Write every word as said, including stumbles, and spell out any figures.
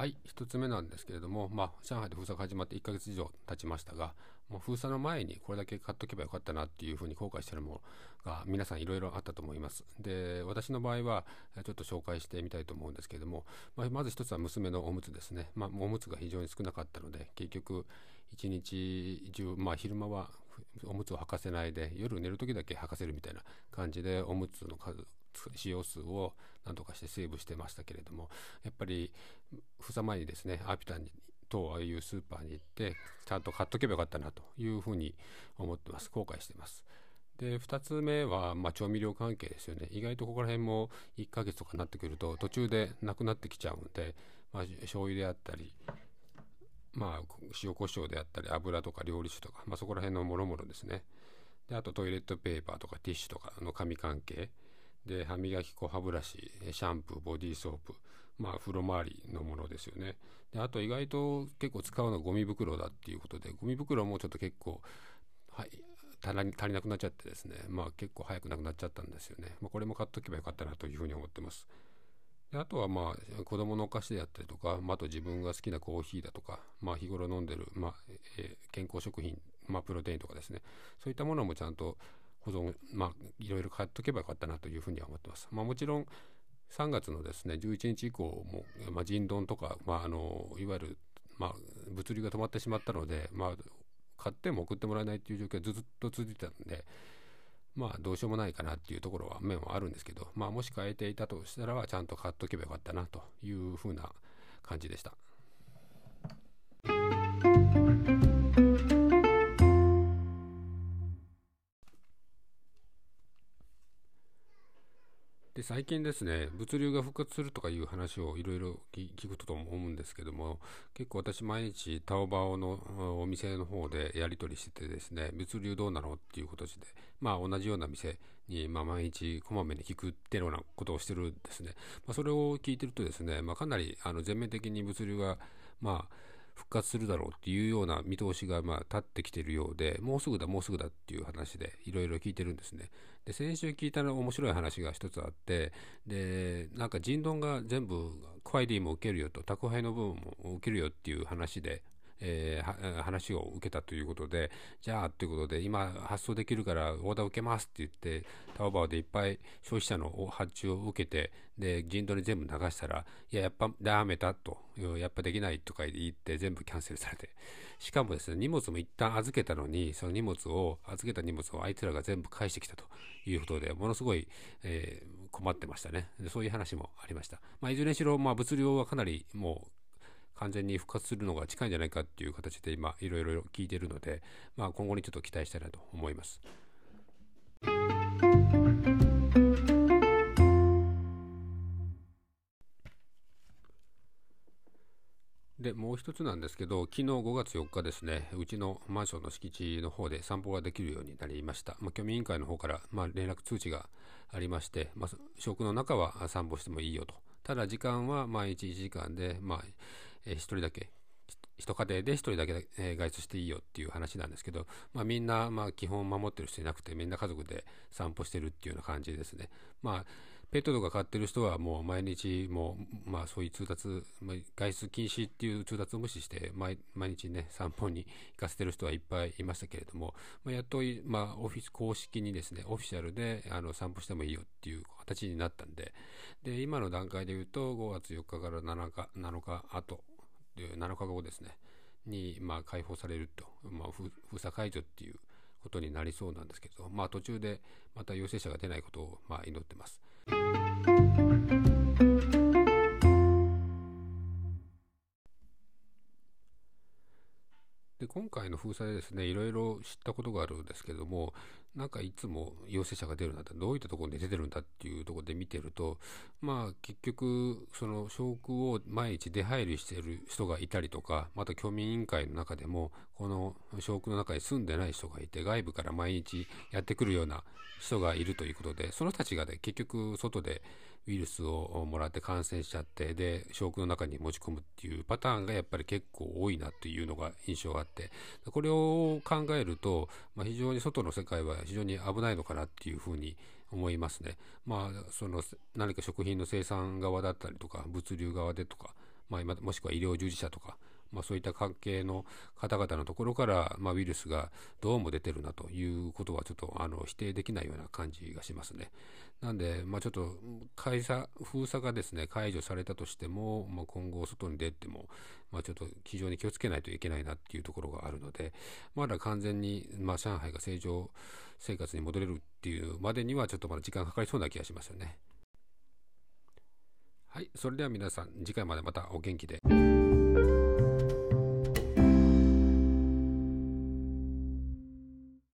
はい、ひとつめなんですけれども、まあ、上海で封鎖が始まっていっかげつ以上経ちましたが、もう封鎖の前にこれだけ買っとけばよかったなっていうふうに後悔してるものが皆さんいろいろあったと思います。で、私の場合はちょっと紹介してみたいと思うんですけれども、まあ、まず一つは娘のおむつですね。まあ、おむつが非常に少なかったので、結局いちにち中、まあ、昼間はおむつを履かせないで、夜寝るときだけ履かせるみたいな感じでおむつの数使用数を何とかしてセーブしてましたけれども、やっぱり封鎖前にですね、アピタンとああいうスーパーに行ってちゃんと買っとけばよかったなというふうに思ってます。後悔してます。で、ふたつめは、まあ、調味料関係ですよね。意外とここら辺もいっかげつとかになってくると途中でなくなってきちゃうんで、まあ、醤油であったり、まあ、塩コショウであったり、油とか料理酒とか、まあ、そこら辺のもろもろですね。で、あとトイレットペーパーとかティッシュとかの紙関係で、歯磨き粉、歯ブラシ、シャンプー、ボディーソープ、まあ、風呂周りのものですよね。で、あと意外と結構使うのがゴミ袋だっていうことで、ゴミ袋もちょっと結構、はい、棚に足りなくなっちゃってですね、まあ、結構早くなくなっちゃったんですよね。まあ、これも買っとけばよかったなというふうに思ってます。で、あとはまあ、子供のお菓子であったりとか、まあ、あと自分が好きなコーヒーだとか、まあ、日頃飲んでる、まあ、えー、健康食品、まあ、プロテインとかですね、そういったものもちゃんと保存、まあ、いろいろ買っとけばよかったなというふうには思ってます。まあ、もちろんさんがつのですね、じゅういちにち以降も、まあ、人道とか、まあ、あのいわゆる、まあ、物流が止まってしまったので、まあ、買っても送ってもらえないという状況がずっと続いてたんで、まあ、どうしようもないかなっていうところは面はあるんですけど、まあ、もし買えていたとしたらちゃんと買っとけばよかったなというふうな感じでした。で、最近ですね、物流が復活するとかいう話をいろいろ聞くと思うんですけども、結構私毎日タオバオのお店の方でやり取りしててですね、物流どうなのっていうことで、まあ、同じような店に、まあ、毎日こまめに聞くっていうようなことをしてるんですね。まあ、それを聞いてるとですね、まあ、かなりあの全面的に物流がまあ復活するだろうっていうような見通しがまあ立ってきているようで、もうすぐだもうすぐだっていう話でいろいろ聞いてるんですね。で、先週聞いたの面白い話が一つあって、で、なんか人丼が全部クワイディも受けるよと、宅配の部分も受けるよっていう話で、えー、話を受けたということで、じゃあということで、今発送できるからオーダー受けますって言って、タオバオでいっぱい消費者の発注を受けて、で、人道に全部流したら、いや、やっぱダメだと、やっぱできないとか言って全部キャンセルされて、しかもですね、荷物も一旦預けたのに、その荷物を、預けた荷物をあいつらが全部返してきたということで、ものすごい、えー、困ってましたね。そういう話もありました。まあ、いずれにしろ、まあ、物流はかなりもう、完全に復活するのが近いんじゃないかっていう形で今いろいろ聞いているので、まあ、今後にちょっと期待したいなと思います。で、もう一つなんですけど、昨日ごがつよっかですね、うちのマンションの敷地の方で散歩ができるようになりました。まあ、居民委員会の方から、まあ、連絡通知がありまして、まあ、社区の中は散歩してもいいよと、ただ時間は毎日いちじかんで、まあ、えー、ひとりだけ、一家庭でひとりだけ、えー、外出していいよっていう話なんですけど、まあ、みんな、まあ、基本守ってる人いなくて、みんな家族で散歩してるっていうような感じですね。まあ、ペットとか飼ってる人はもう毎日もう、まあ、そういう通達、外出禁止っていう通達を無視して 毎, 毎日ね散歩に行かせてる人はいっぱいいましたけれども、まあ、やっと、まあ、オフィス公式にですね、オフィシャルであの散歩してもいいよっていう形になったんで、で、今の段階で言うとごがつよっかからなのか、なのか後なのかごですねに、まあ、解放されると、まあ、封鎖解除っていうことになりそうなんですけど、まあ、途中でまた陽性者が出ないことをまあ祈ってます。で、今回の封鎖でですね、いろいろ知ったことがあるんですけども、なんかいつも陽性者が出るなって、どういったところに出てるんだっていうところで見てると、まあ、結局その社区を毎日出入りしている人がいたりとか、また居民委員会の中でもこの社区の中に住んでない人がいて、外部から毎日やってくるような人がいるということで、その人たちが、ね、結局外でウイルスをもらって感染しちゃって、で、社区の中に持ち込むっていうパターンがやっぱり結構多いなというのが印象があって、これを考えると、まあ、非常に外の世界は非常に危ないのかなっていうふうに思いますね。まあ、その何か食品の生産側だったりとか、物流側でとか、まあ、もしくは医療従事者とか、まあ、そういった関係の方々のところから、まあ、ウイルスがどうも出てるなということはちょっとあの否定できないような感じがしますね。なんで、まあ、ちょっと開鎖封鎖がですね解除されたとしても、まあ、今後外に出ても、まあ、ちょっと非常に気をつけないといけないなっていうところがあるので、まだ完全に、まあ、上海が正常生活に戻れるっていうまでにはちょっとまだ時間かかりそうな気がしますよね。はい、それでは皆さん次回までまたお元気で。